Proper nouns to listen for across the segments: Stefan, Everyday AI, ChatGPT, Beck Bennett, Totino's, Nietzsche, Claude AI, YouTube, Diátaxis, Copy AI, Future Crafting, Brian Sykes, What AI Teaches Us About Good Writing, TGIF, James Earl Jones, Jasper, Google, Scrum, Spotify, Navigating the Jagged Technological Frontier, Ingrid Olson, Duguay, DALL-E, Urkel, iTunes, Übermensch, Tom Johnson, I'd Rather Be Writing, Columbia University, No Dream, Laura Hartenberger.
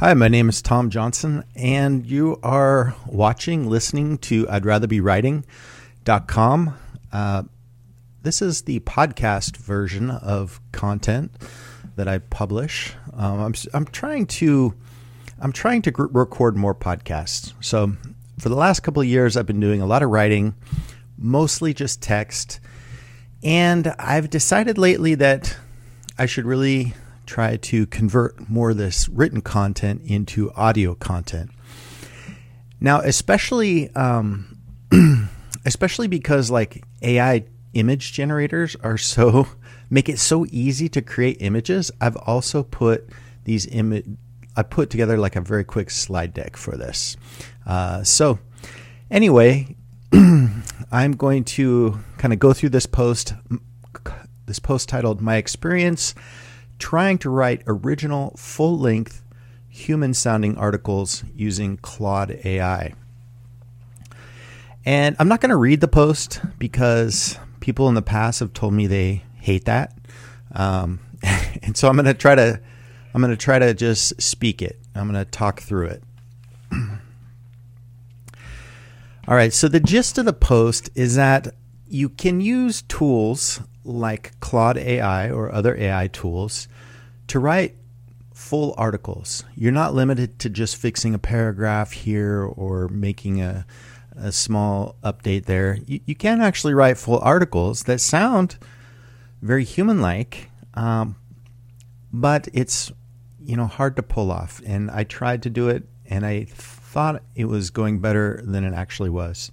Hi, my name is Tom Johnson, and you are watching, listening to I'd Rather Be Writing.com. This is the podcast version of content that I publish. I'm trying to record more podcasts. So for the last couple of years, I've been doing a lot of writing, mostly just text, and I've decided lately that I should really try to convert more of this written content into audio content. Now, especially because like AI image generators make it so easy to create images. I've also put these I put together like a very quick slide deck for this. So anyway, I'm going to kind of go through this post titled "My Experience Trying to Write Original Full-Length Human-Sounding Articles Using Claude AI." And I'm not going to read the post because people in the past have told me they hate that, and so I'm going to try to just speak it. I'm going to talk through it. All right. So the gist of the post is that you can use tools like Claude AI or other AI tools to write full articles. You're not limited to just fixing a paragraph here or making a small update there. You can actually write full articles that sound very human-like, but it's, hard to pull off. And I tried to do it, and I thought it was going better than it actually was.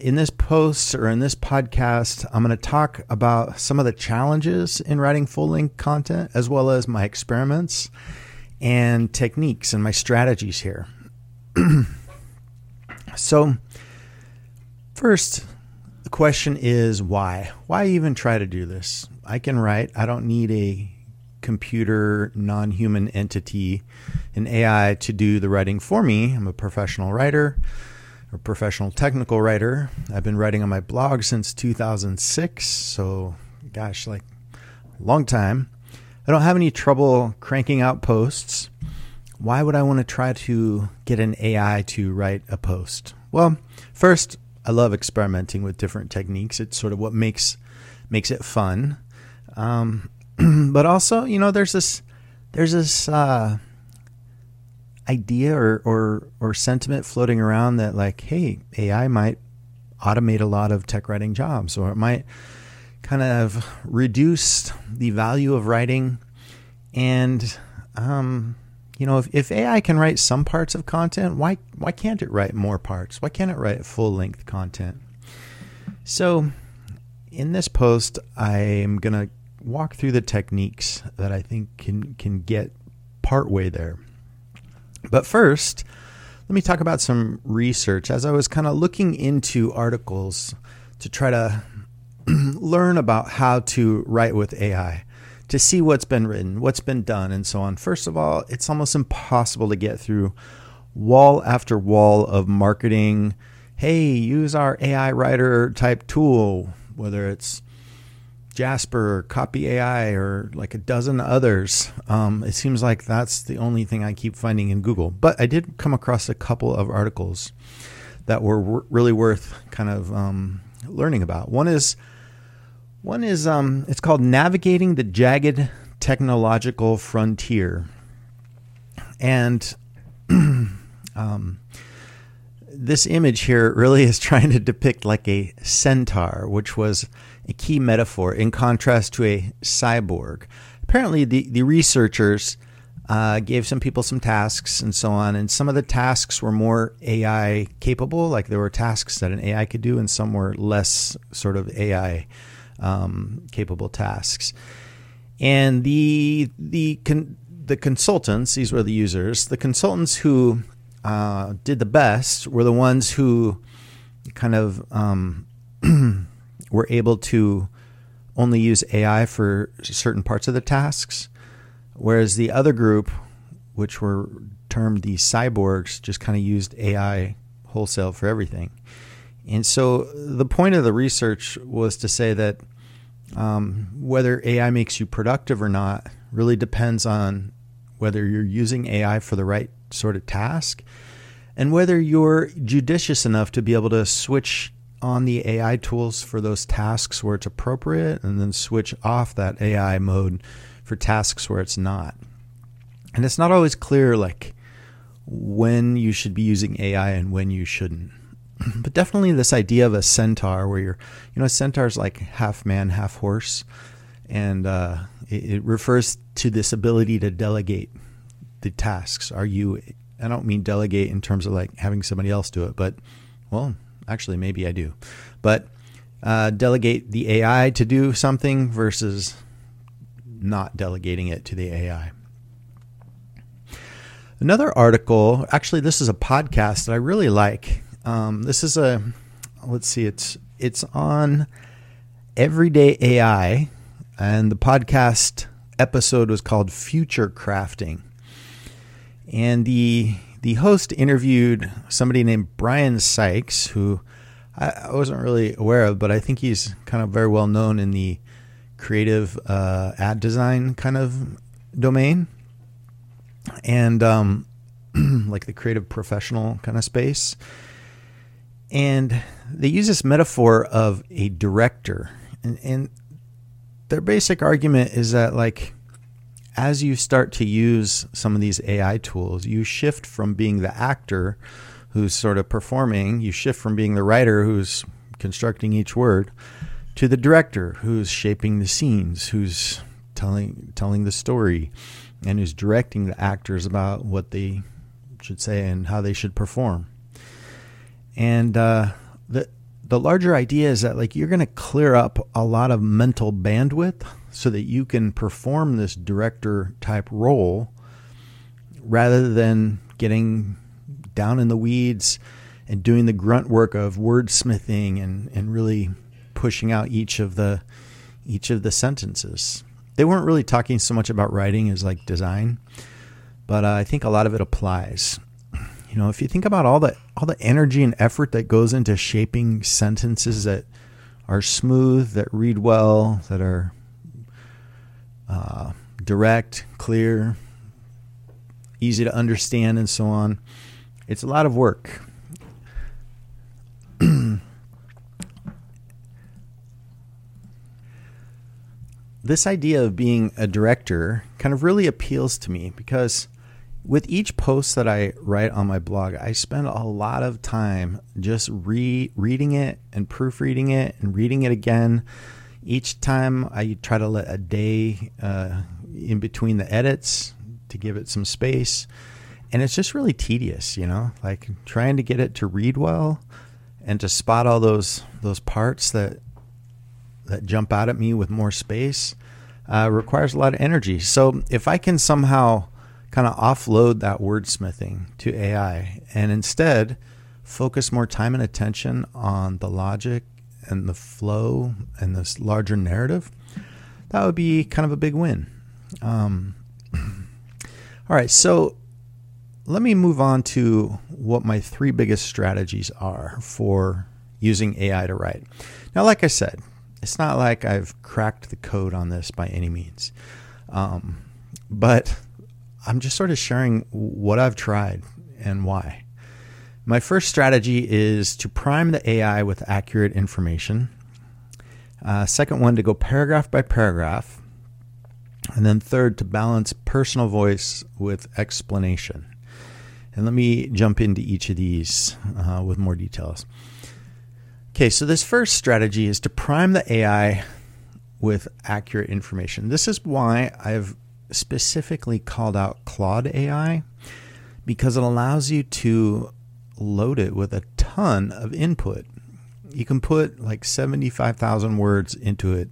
In this post or in this podcast, I'm going to talk about some of the challenges in writing full-length content, as well as my experiments and techniques and my strategies here. So first, the question is why? Why even try to do this? I can write. I don't need a computer, non-human entity, an AI to do the writing for me. I'm a professional writer. A professional technical writer. I've been writing on my blog since 2006, so gosh, like a long time. I don't have any trouble cranking out posts. Why would I want to try to get an AI to write a post? Well, first, I love experimenting with different techniques. It's sort of what makes it fun. But also, there's this idea or sentiment floating around that like, hey, AI might automate a lot of tech writing jobs, or it might kind of reduce the value of writing. And, if AI can write some parts of content, why can't it write more parts? Why can't it write full length content? So in this post, I'm going to walk through the techniques that I think can get partway there. But first, let me talk about some research. As I was kind of looking into articles to try to learn about how to write with AI, to see what's been written, what's been done, and so on. First of all, it's almost impossible to get through wall after wall of marketing. Hey, use our AI writer type tool, whether it's Jasper or Copy AI or like a dozen others. It seems like that's the only thing I keep finding in Google. But I did come across a couple of articles that were really worth kind of learning about. One is it's called "Navigating the Jagged Technological Frontier," and this image here really is trying to depict like a centaur, which was a key metaphor in contrast to a cyborg. Apparently, the researchers gave some people some tasks and so on, and some of the tasks were more AI capable, like there were tasks that an AI could do, and some were less sort of AI capable tasks. And the consultants, these were the users, the consultants who did the best were the ones who kind of were able to only use AI for certain parts of the tasks, whereas the other group, which were termed the cyborgs, just kind of used AI wholesale for everything. And so the point of the research was to say that whether AI makes you productive or not really depends on whether you're using AI for the right sort of task, and whether you're judicious enough to be able to switch on the AI tools for those tasks where it's appropriate, and then switch off that AI mode for tasks where it's not. And it's not always clear, like, when you should be using AI and when you shouldn't. But definitely this idea of a centaur, where you're, you know, a centaur's like half man, half horse. And it refers to this ability to delegate the tasks. Are you, I don't mean delegate in terms of like having somebody else do it, but, well, actually maybe I do. But delegate the AI to do something versus not delegating it to the AI. Another article, actually this is a podcast that I really like. This is a, let's see, it's on Everyday AI, and the podcast episode was called Future Crafting. And the host interviewed somebody named Brian Sykes, who I wasn't really aware of, but I think he's kind of very well known in the creative ad design kind of domain. And like the creative professional kind of space. And they use this metaphor of a director. And their basic argument is that, like, as you start to use some of these AI tools, you shift from being the actor who's sort of performing, you shift from being the writer who's constructing each word, to the director who's shaping the scenes, who's telling the story, and who's directing the actors about what they should say and how they should perform. And the larger idea is that, like, you're going to clear up a lot of mental bandwidth so that you can perform this director type role rather than getting down in the weeds and doing the grunt work of wordsmithing and really pushing out each of the sentences. They weren't really talking so much about writing as like design, but I think a lot of it applies. You know, if you think about all the energy and effort that goes into shaping sentences that are smooth, that read well, that are direct, clear, easy to understand, and so on, it's a lot of work. This idea of being a director kind of really appeals to me, because with each post that I write on my blog, I spend a lot of time just rereading it and proofreading it and reading it again. Each time I try to let a day in between the edits to give it some space. And it's just really tedious, you know, like trying to get it to read well and to spot all those parts that jump out at me with more space requires a lot of energy. So if I can somehow kind of offload that wordsmithing to AI and instead focus more time and attention on the logic and the flow and this larger narrative, that would be kind of a big win. All right, so let me move on to what my three biggest strategies are for using AI to write. Now, like I said, it's not like I've cracked the code on this by any means, but I'm just sort of sharing what I've tried and why. My first strategy is to prime the AI with accurate information. Second one, to go paragraph by paragraph. And then third, to balance personal voice with explanation. And let me jump into each of these with more details. Okay, so this first strategy is to prime the AI with accurate information. This is why I've specifically called out Claude AI, because it allows you to load it with a ton of input. You can put like 75,000 words into it,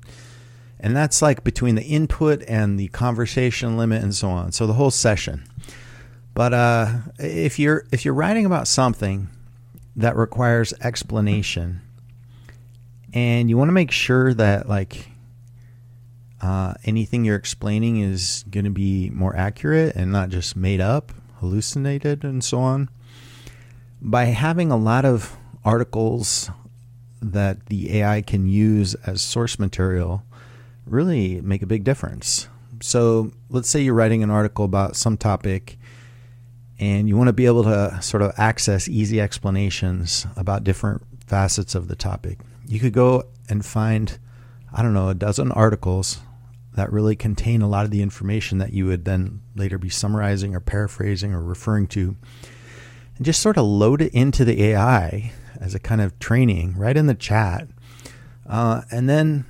and that's like between the input and the conversation limit and so on, so the whole session. But if you're writing about something that requires explanation, and you want to make sure that, like, anything you're explaining is going to be more accurate and not just made up, hallucinated, and so on, by having a lot of articles that the AI can use as source material, really make a big difference. So let's say you're writing an article about some topic and you want to be able to sort of access easy explanations about different facets of the topic. You could go and find, I don't know, a dozen articles that really contain a lot of the information that you would then later be summarizing or paraphrasing or referring to, and just sort of load it into the AI as a kind of training right in the chat. And then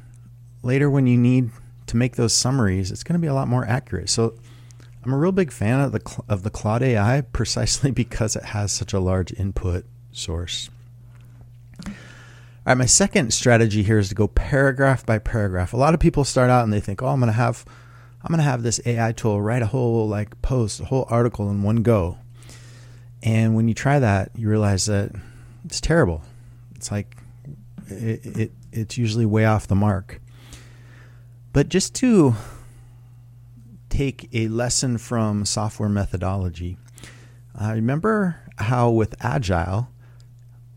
later when you need to make those summaries, it's going to be a lot more accurate. So I'm a real big fan of the Claude AI precisely because it has such a large input source. All right, my second strategy here is to go paragraph by paragraph. A lot of people start out and they think, "Oh, I'm going to have this AI tool write a whole like post, a whole article in one go." And when you try that, you realize that it's terrible. It's like it's usually way off the mark. But just to take a lesson from software methodology, remember how with Agile,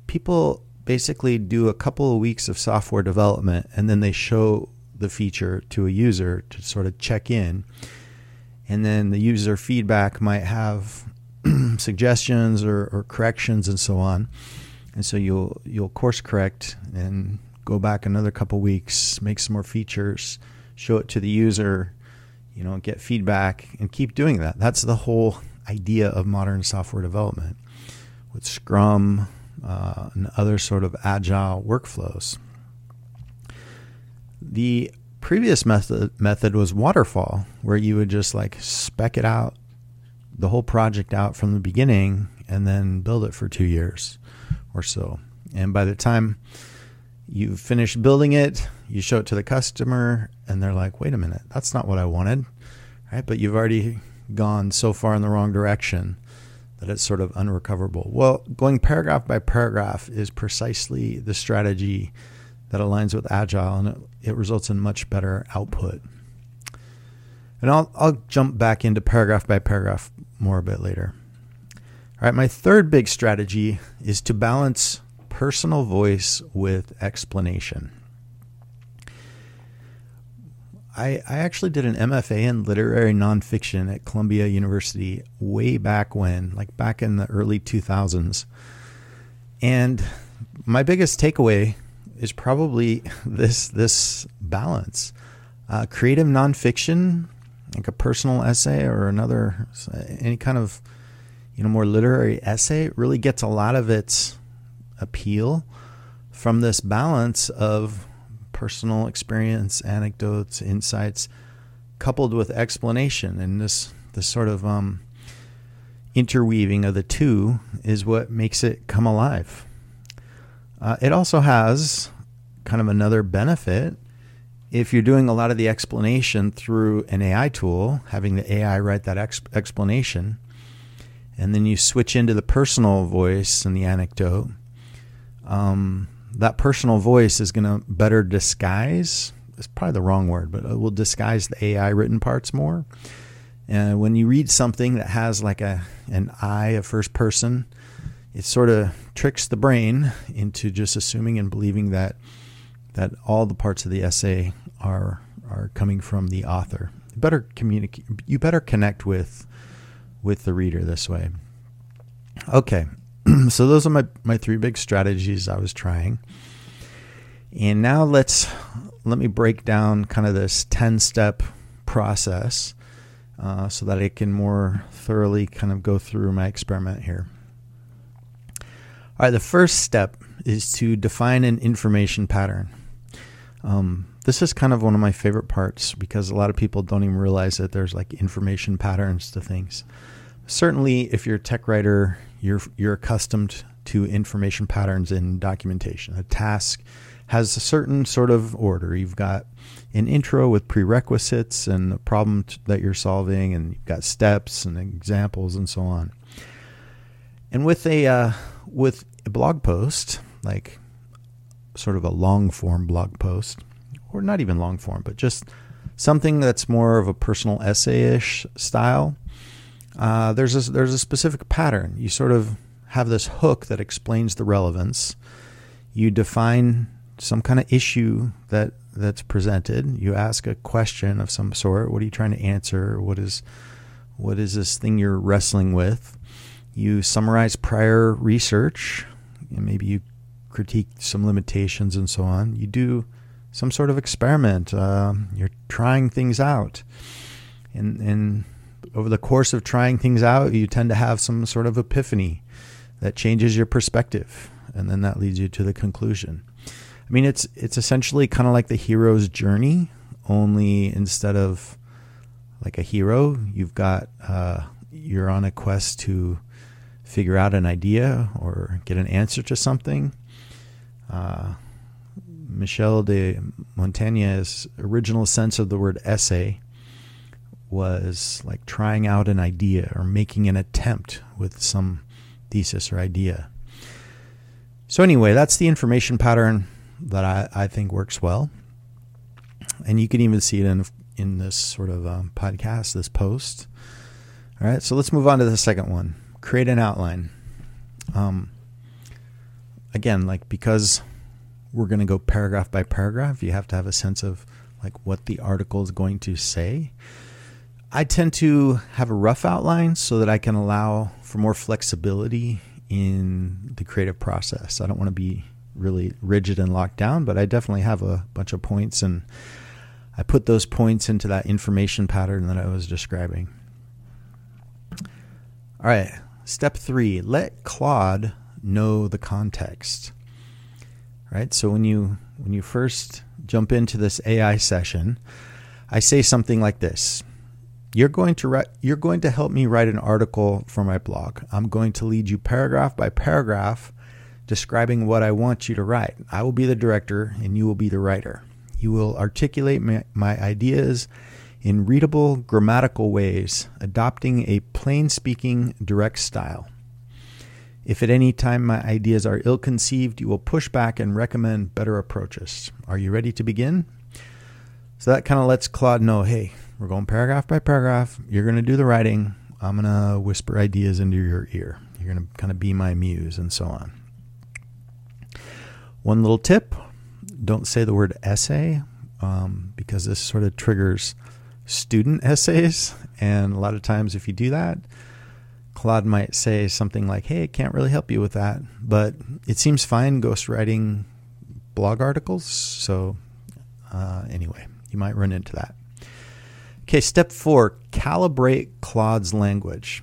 people basically do a couple of weeks of software development and then they show the feature to a user to sort of check in, and then the user feedback might have suggestions or corrections and so on, and so you'll course correct and go back another couple weeks, make some more features, show it to the user, you know, get feedback, and keep doing that. That's the whole idea of modern software development with Scrum and other sort of agile workflows. The previous method was waterfall, where you would just like spec it out, the whole project out from the beginning, and then build it for 2 years or so. And by the time you've finished building it, you show it to the customer, and they're like, wait a minute, that's not what I wanted, right? But you've already gone so far in the wrong direction that it's sort of unrecoverable. Well, going paragraph by paragraph is precisely the strategy that aligns with Agile, and it results in much better output. And I'll jump back into paragraph by paragraph more a bit later. All right, my third big strategy is to balance personal voice with explanation. I actually did an MFA in literary nonfiction at Columbia University way back when, like back in the early 2000s. And my biggest takeaway is probably this balance. Creative nonfiction, like a personal essay or another, any kind of, you know, more literary essay really gets a lot of its appeal from this balance of personal experience, anecdotes, insights, coupled with explanation. And this sort of interweaving of the two is what makes it come alive. It also has kind of another benefit. If you're doing a lot of the explanation through an AI tool, having the AI write that explanation, and then you switch into the personal voice and the anecdote, that personal voice is going to better disguise — it's probably the wrong word, but it will disguise the AI written parts more. And when you read something that has like an eye of first person, it sort of tricks the brain into just assuming and believing that all the parts of the essay are coming from the author. You better connect with the reader this way. Okay. So those are my three big strategies I was trying. And now let me break down kind of this 10-step process so that I can more thoroughly kind of go through my experiment here. All right, the first step is to define an information pattern. This is kind of one of my favorite parts because a lot of people don't even realize that there's like information patterns to things. Certainly, if you're a tech writer, you're accustomed to information patterns in documentation. A task has a certain sort of order. You've got an intro with prerequisites and the problem that you're solving, and you've got steps and examples and so on. And with a blog post, like sort of a long form blog post, or not even long form, but just something that's more of a personal essay-ish style, there's a specific pattern. You sort of have this hook that explains the relevance. You define some kind of issue that's presented. You ask a question of some sort. What are you trying to answer? What is this thing you're wrestling with? You summarize prior research, and maybe you critique some limitations and so on. You do some sort of experiment. You're trying things out. And over the course of trying things out, you tend to have some sort of epiphany that changes your perspective. And then that leads you to the conclusion. I mean, it's essentially kind of like the hero's journey, only instead of like a hero, you've got, you're on a quest to figure out an idea or get an answer to something. Michel de Montaigne's original sense of the word essay was like trying out an idea or making an attempt with some thesis or idea. So anyway, that's the information pattern that I think works well. And you can even see it in this sort of podcast, this post. All right, so let's move on to the second one. Create an outline. Again, like because we're going to go paragraph by paragraph, you have to have a sense of like what the article is going to say. I tend to have a rough outline so that I can allow for more flexibility in the creative process. I don't want to be really rigid and locked down, but I definitely have a bunch of points, and I put those points into that information pattern that I was describing. All right, step 3, let Claude know the context. All right, so when you first jump into this AI session, I say something like this. You're going to help me write an article for my blog. I'm going to lead you paragraph by paragraph describing what I want you to write. I will be the director and you will be the writer. You will articulate my ideas in readable grammatical ways, adopting a plain speaking direct style. If at any time my ideas are ill-conceived, you will push back and recommend better approaches. Are you ready to begin? So that kind of lets Claude know, hey, we're going paragraph by paragraph. You're going to do the writing. I'm going to whisper ideas into your ear. You're going to kind of be my muse and so on. One little tip, don't say the word essay because this sort of triggers student essays. And a lot of times if you do that, Claude might say something like, hey, I can't really help you with that. But it seems fine ghostwriting blog articles. So anyway, you might run into that. Okay, step 4, calibrate Claude's language.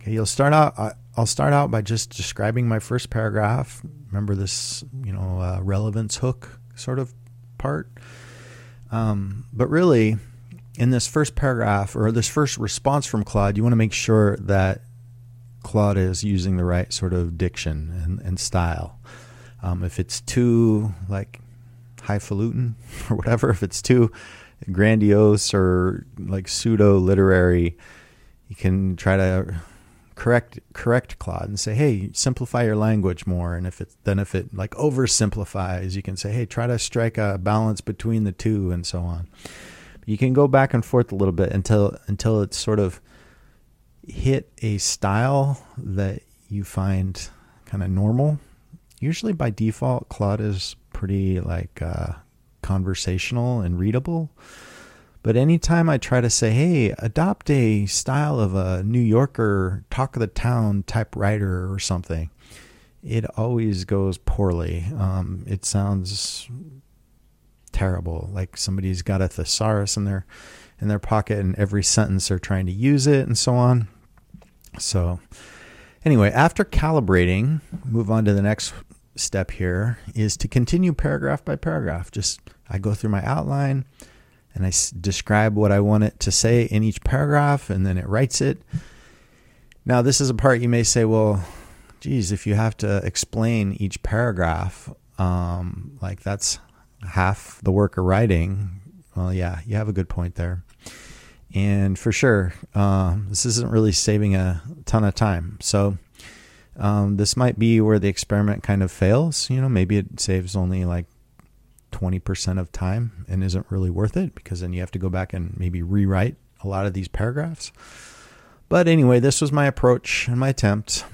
Okay, I'll start out by just describing my first paragraph. Remember this, relevance hook sort of part. But really, in this first paragraph or this first response from Claude, you want to make sure that Claude is using the right sort of diction and style. If it's too like highfalutin or whatever, if it's too grandiose or like pseudo literary, you can try to correct Claude and say, hey, simplify your language more. And if it like oversimplifies, you can say, hey, try to strike a balance between the two and so on. You can go back and forth a little bit until it sort of hit a style that you find kind of normal. Usually by default, Claude is pretty like, conversational and readable. But anytime I try to say, hey, adopt a style of a New Yorker talk of the town type writer or something, it always goes poorly. It sounds terrible. Like somebody's got a thesaurus in their pocket and every sentence they're trying to use it and so on. So anyway, after calibrating, move on to the next step here is to continue paragraph by paragraph. Just I go through my outline and I describe what I want it to say in each paragraph, and then it writes it. Now, this is a part you may say, well, geez, if you have to explain each paragraph, like that's half the work of writing. Well, yeah, you have a good point there. And for sure, this isn't really saving a ton of time. So this might be where the experiment kind of fails. Maybe it saves only like 20% of time and isn't really worth it, because then you have to go back and maybe rewrite a lot of these paragraphs. But anyway, this was my approach and my attempt.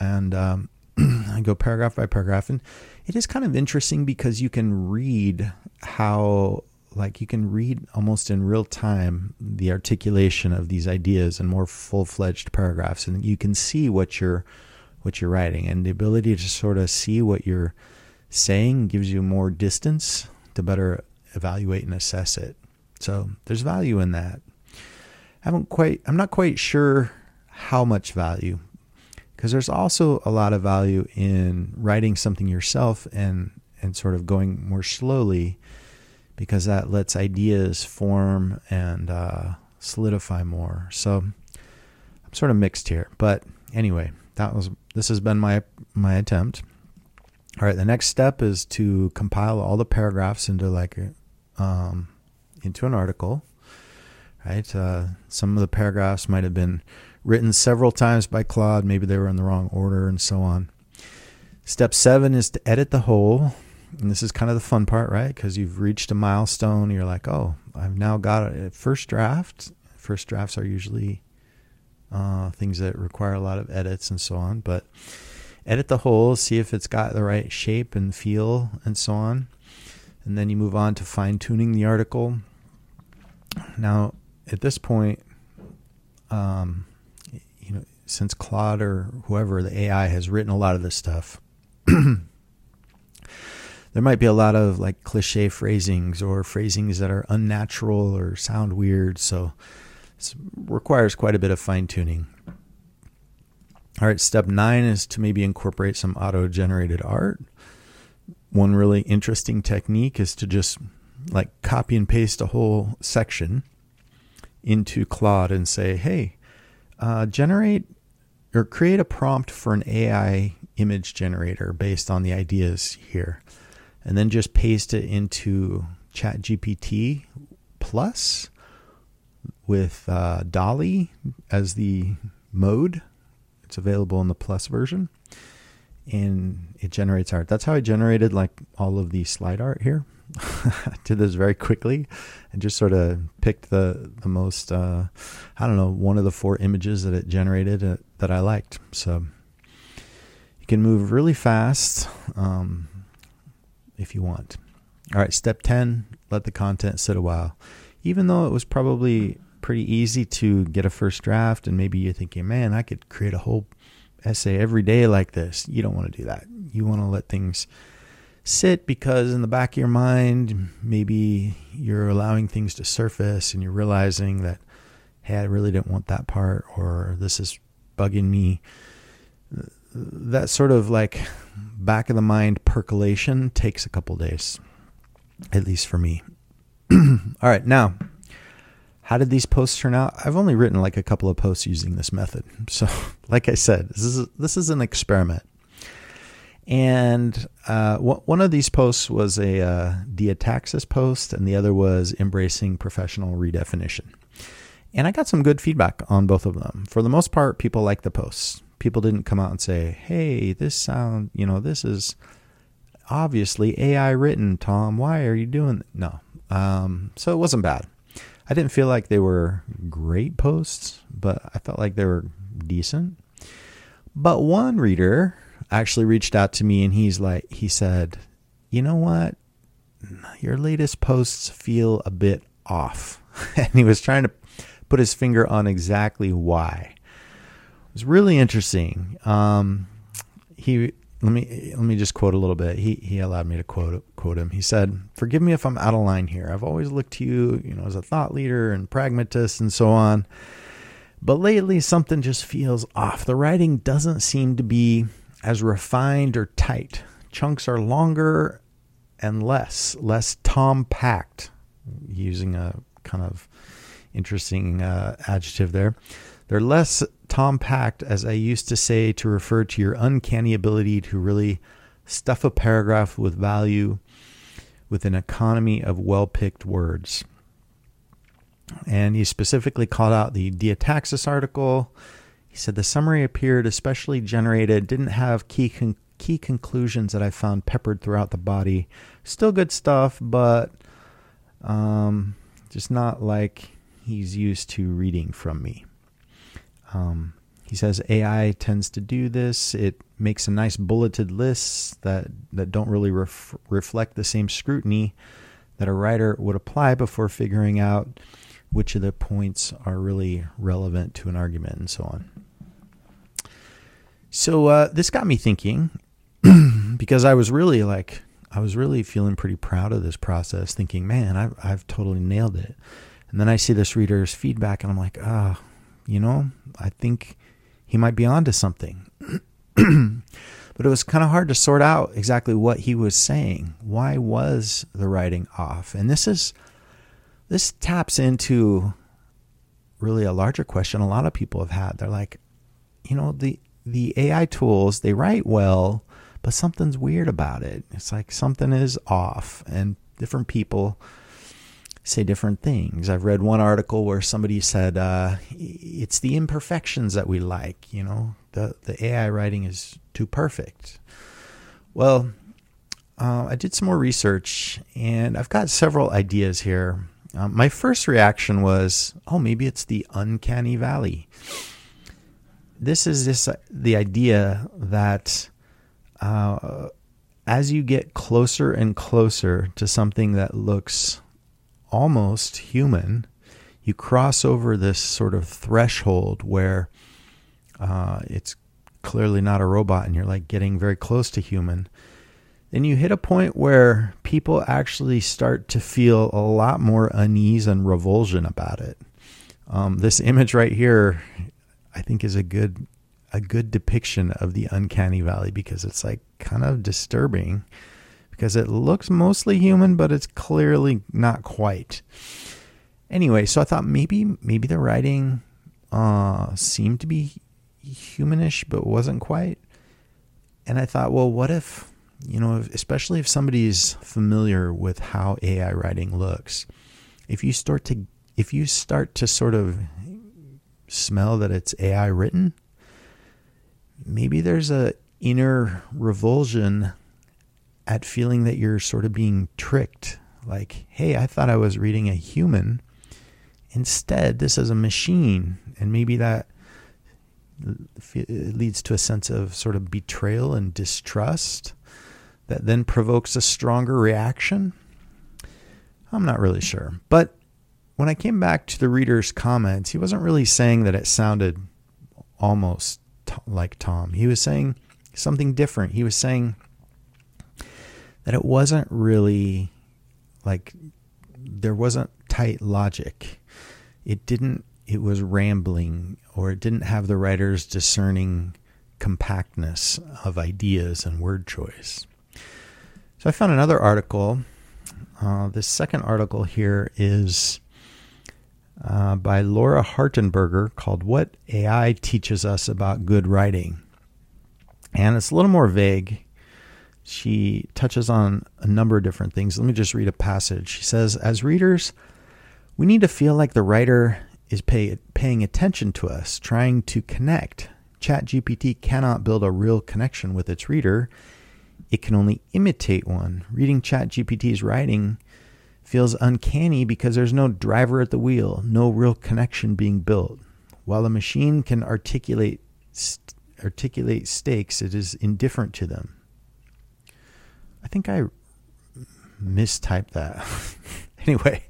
And I go paragraph by paragraph, and it is kind of interesting because you can read how, like, you can read almost in real time the articulation of these ideas in more full-fledged paragraphs, and you can see what you're writing, and the ability to sort of see what you're saying gives you more distance to better evaluate and assess it. So there's value in that. I'm not quite sure how much value, because there's also a lot of value in writing something yourself and sort of going more slowly, because that lets ideas form and solidify more. So I'm sort of mixed here, but anyway, this has been my attempt. All right, the next step is to compile all the paragraphs into an article. Right, some of the paragraphs might have been written several times by Claude. Maybe they were in the wrong order and so on. Step 7 is to edit the whole. And this is kind of the fun part, right? Because you've reached a milestone. You're like, oh, I've now got a first draft. First drafts are usually things that require a lot of edits and so on. But edit the whole, see if it's got the right shape and feel and so on. And then you move on to fine-tuning the article. Now, at this point, since Claude or whoever, the AI, has written a lot of this stuff, there might be a lot of like cliche phrasings or phrasings that are unnatural or sound weird. So it requires quite a bit of fine tuning. All right. Step 9 is to maybe incorporate some auto-generated art. One really interesting technique is to just like copy and paste a whole section into Claude and say, hey, generate or create a prompt for an AI image generator based on the ideas here, and then just paste it into ChatGPT Plus with DALL-E as the mode. It's available in the Plus version, and it generates art. That's how I generated like all of the slide art here. I did this very quickly and just sort of picked the most, one of the 4 images that it generated that I liked. So you can move really fast if you want. All right, step 10, let the content sit a while. Even though it was probably pretty easy to get a first draft, and maybe you're thinking, man, I could create a whole essay every day like this. You don't want to do that. You want to let things sit, because in the back of your mind, maybe you're allowing things to surface and you're realizing that, hey, I really didn't want that part, or this is bugging me. That sort of like back of the mind percolation takes a couple days, at least for me. All right. Now, how did these posts turn out? I've only written like a couple of posts using this method. So like I said, this is an experiment. And one of these posts was a Diátaxis post, and the other was Embracing Professional Redefinition. And I got some good feedback on both of them. For the most part, people liked the posts. People didn't come out and say, hey, this is obviously AI written, Tom. Why are you doing that? No. So it wasn't bad. I didn't feel like they were great posts, but I felt like they were decent. But one reader actually reached out to me, and he said, you know what, your latest posts feel a bit off. And he was trying to put his finger on exactly why. It was really interesting. Let me just quote a little bit. He allowed me to quote him. He said, "Forgive me if I'm out of line here. I've always looked to you, as a thought leader and pragmatist and so on. But lately something just feels off. The writing doesn't seem to be as refined or tight. Chunks are longer and less Tom-packed," using a kind of interesting adjective there. "They're less Tom-packed, as I used to say, to refer to your uncanny ability to really stuff a paragraph with value with an economy of well-picked words." And he specifically called out the Diátaxis article. He said, "The summary appeared especially generated, didn't have key conclusions that I found peppered throughout the body. Still good stuff, but just not like he's used to reading from me." He says AI tends to do this. It makes a nice bulleted lists that don't really reflect the same scrutiny that a writer would apply before figuring out which of the points are really relevant to an argument and so on. So this got me thinking because I was really feeling pretty proud of this process, thinking, man, I've totally nailed it. And then I see this reader's feedback and I'm like, I think he might be onto something. But it was kind of hard to sort out exactly what he was saying. Why was the writing off? And this taps into really a larger question a lot of people have had. They're like, the AI tools, they write well, but something's weird about it. It's like something is off, and different people say different things. I've read one article where somebody said, it's the imperfections that we like, the AI writing is too perfect. Well, I did some more research and I've got several ideas here. My first reaction was, maybe it's the uncanny valley. This is the idea that as you get closer and closer to something that looks almost human, you cross over this sort of threshold where it's clearly not a robot and you're like getting very close to human. Then you hit a point where people actually start to feel a lot more unease and revulsion about it. This image right here, I think, is a good depiction of the uncanny valley, because it's like kind of disturbing because it looks mostly human, but it's clearly not quite. Anyway, so I thought maybe the writing seemed to be humanish, but wasn't quite. And I thought, well, what if, especially if somebody's familiar with how AI writing looks, if you start to sort of smell that it's AI written, maybe there's a inner revulsion at feeling that you're sort of being tricked. Like, hey, I thought I was reading a human. Instead, this is a machine. And maybe that leads to a sense of sort of betrayal and distrust that then provokes a stronger reaction. I'm not really sure. But when I came back to the reader's comments, he wasn't really saying that it sounded almost like Tom. He was saying something different. He was saying that it wasn't really like, there wasn't tight logic. It was rambling, or it didn't have the writer's discerning compactness of ideas and word choice. So I found another article. This second article here is by Laura Hartenberger, called What AI Teaches Us About Good Writing. And it's a little more vague. She touches on a number of different things. Let me just read a passage. She says, as readers, we need to feel like the writer is paying attention to us, trying to connect. ChatGPT cannot build a real connection with its reader. It can only imitate one. Reading ChatGPT's writing feels uncanny because there's no driver at the wheel, no real connection being built. While a machine can articulate stakes, it is indifferent to them. I think I mistyped that. Anyway,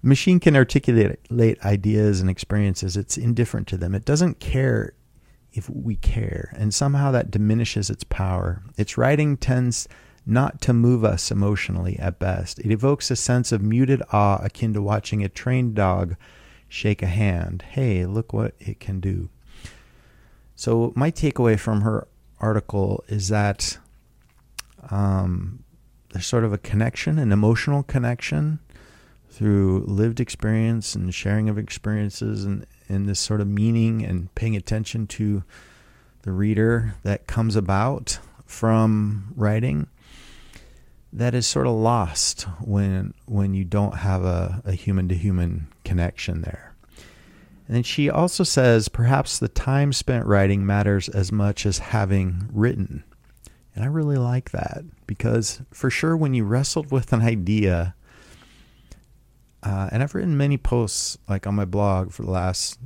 machine can articulate ideas and experiences. It's indifferent to them. It doesn't care if we care, and somehow that diminishes its power. Its writing tends not to move us emotionally at best. It evokes a sense of muted awe akin to watching a trained dog shake a hand. Hey, look what it can do. So my takeaway from her article is that there's sort of a connection, an emotional connection through lived experience and sharing of experiences and this sort of meaning and paying attention to the reader that comes about from writing that is sort of lost when you don't have a human-to-human connection there. And then she also says, perhaps the time spent writing matters as much as having written. And I really like that, because for sure when you wrestled with an idea, and I've written many posts like on my blog for the last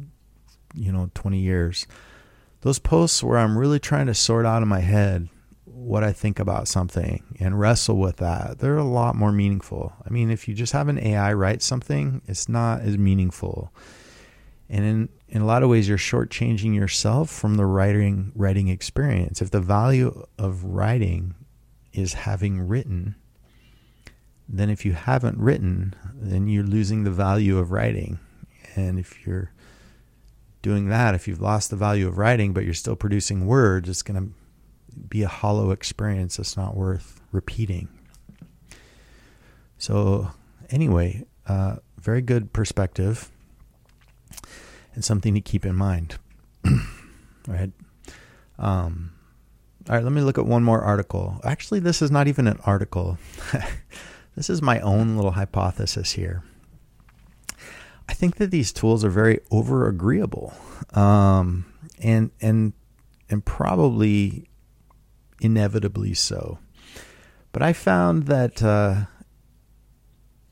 you know, 20 years. Those posts where I'm really trying to sort out in my head what I think about something and wrestle with that, they're a lot more meaningful. I mean, if you just have an AI write something, it's not as meaningful. And in a lot of ways, you're shortchanging yourself from the writing experience. If the value of writing is having written, then if you haven't written, then you're losing the value of writing. And if you're doing that, if you've lost the value of writing, but you're still producing words, it's going to be a hollow experience that's not worth repeating. So anyway, very good perspective and something to keep in mind. All right, let me look at one more article. Actually, this is not even an article. This is my own little hypothesis here. I think that these tools are very over agreeable, and probably inevitably so. But I found that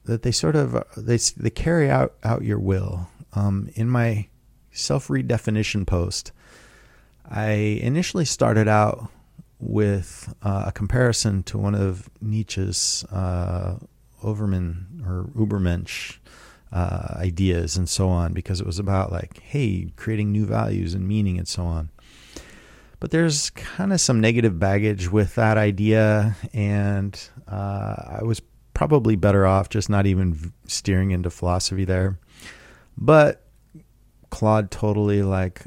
that they sort of they carry out your will. In my self-redefinition post, I initially started out with a comparison to one of Nietzsche's Übermensch ideas and so on, because it was about like, hey, creating new values and meaning and so on. But there's kind of some negative baggage with that idea, and I was probably better off just not even steering into philosophy there. But Claude totally like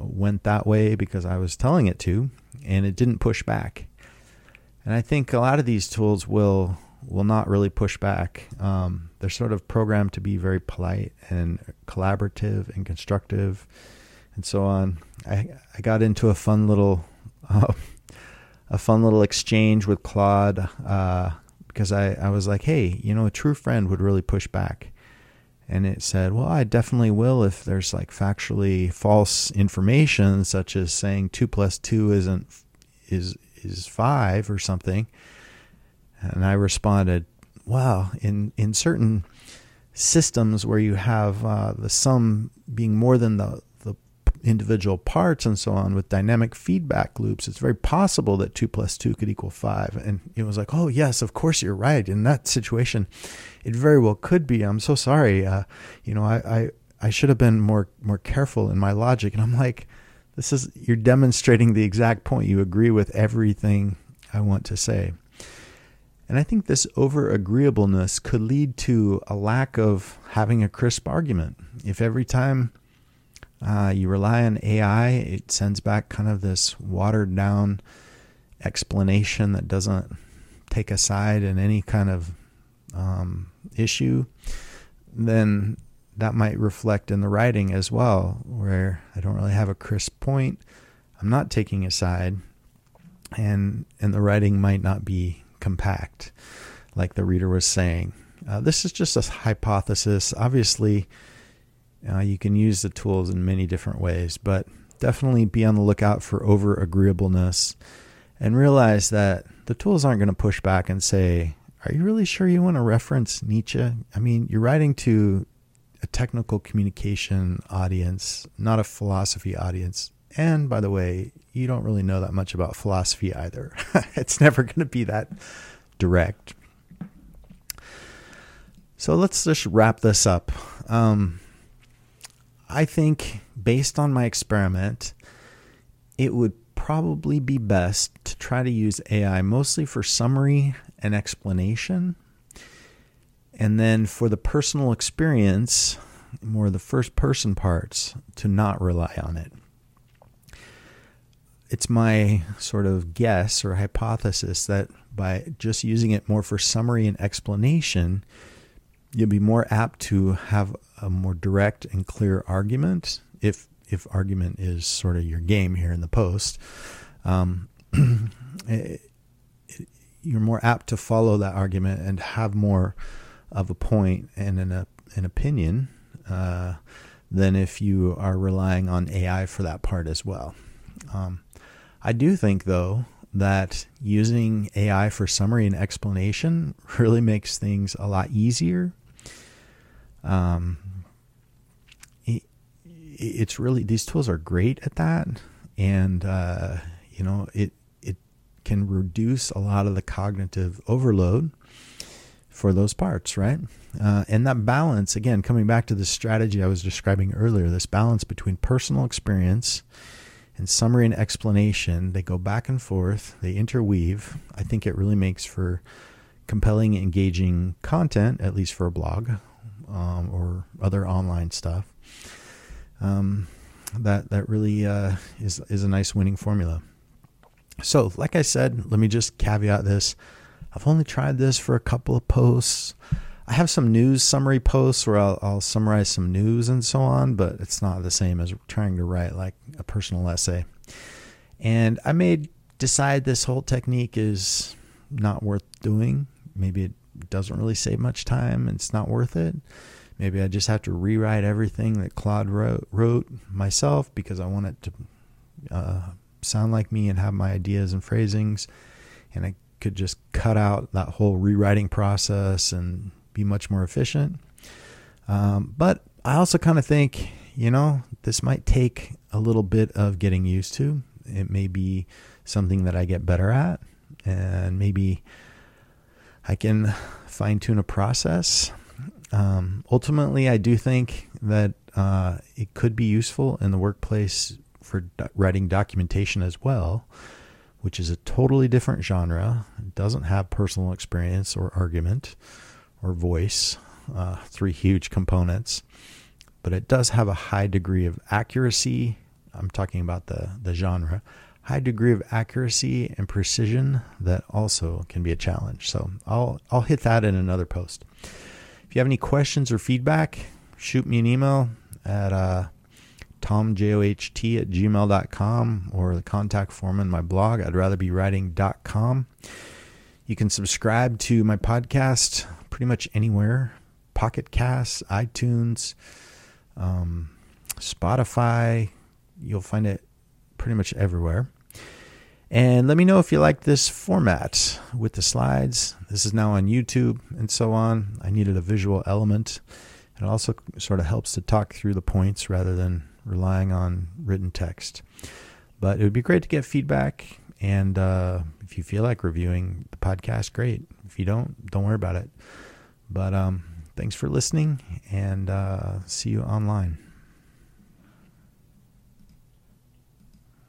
went that way because I was telling it to, and it didn't push back. And I think a lot of these tools will not really push back. They're sort of programmed to be very polite and collaborative and constructive and so on. I got into a fun little exchange with Claude because I was like, hey, you know, a true friend would really push back. And it said, well, I definitely will if there's like factually false information, such as saying 2 plus 2 is 5 or something. And I responded, wow, in certain systems where you have the sum being more than the individual parts and so on, with dynamic feedback loops, it's very possible that 2 plus 2 could equal 5. And it was like, oh, yes, of course, you're right. In that situation, it very well could be. I'm so sorry. I should have been more careful in my logic. And I'm like, you're demonstrating the exact point. You agree with everything I want to say. And I think this over-agreeableness could lead to a lack of having a crisp argument. If every time you rely on AI, it sends back kind of this watered-down explanation that doesn't take a side in any kind of issue, then that might reflect in the writing as well, where I don't really have a crisp point. I'm not taking a side, and the writing might not be compact, like the reader was saying. This is just a hypothesis. Obviously, you can use the tools in many different ways, but definitely be on the lookout for over agreeableness and realize that the tools aren't going to push back and say, are you really sure you want to reference Nietzsche? I mean, you're writing to a technical communication audience, not a philosophy audience. And by the way, you don't really know that much about philosophy either. It's never going to be that direct. So let's just wrap this up. I think based on my experiment, it would probably be best to try to use AI mostly for summary and explanation. And then for the personal experience, more the first person parts, to not rely on it. It's my sort of guess or hypothesis that by just using it more for summary and explanation, you'll be more apt to have a more direct and clear argument, if argument is sort of your game here in the post. You're more apt to follow that argument and have more of a point and an opinion than if you are relying on AI for that part as well. I do think, though, that using AI for summary and explanation really makes things a lot easier. it's really, these tools are great at that. And, you know, it can reduce a lot of the cognitive overload for those parts, right? And that balance, again, coming back to the strategy I was describing earlier, this balance between personal experience and summary and explanation, they go back and forth, they interweave. I think it really makes for compelling, engaging content, at least for a blog or other online stuff. That really is a nice winning formula. So like I said, let me just caveat this. I've only tried this for a couple of posts. I have some news summary posts where I'll summarize some news and so on, but it's not the same as trying to write like a personal essay. And I may decide this whole technique is not worth doing. Maybe it doesn't really save much time and it's not worth it. Maybe I just have to rewrite everything that Claude wrote myself because I want it to sound like me and have my ideas and phrasings. And I could just cut out that whole rewriting process and be much more efficient. But I also kind of think, you know, this might take a little bit of getting used to. It may be something that I get better at, and maybe I can fine tune a process. Ultimately, I do think that it could be useful in the workplace for writing documentation as well, which is a totally different genre. It doesn't have personal experience or argument or voice, three huge components, but it does have a high degree of accuracy. I'm talking about the genre, high degree of accuracy and precision that also can be a challenge. So I'll hit that in another post. If you have any questions or feedback, shoot me an email at, tomjoht@gmail.com or the contact form in my blog, I'dRatherBeWriting.com. You can subscribe to my podcast pretty much anywhere. Pocket Casts, iTunes, Spotify. You'll find it pretty much everywhere. And let me know if you like this format with the slides. This is now on YouTube and so on. I needed a visual element. It also sort of helps to talk through the points rather than relying on written text. But it would be great to get feedback. And if you feel like reviewing the podcast, great. If you don't worry about it. But thanks for listening, and see you online.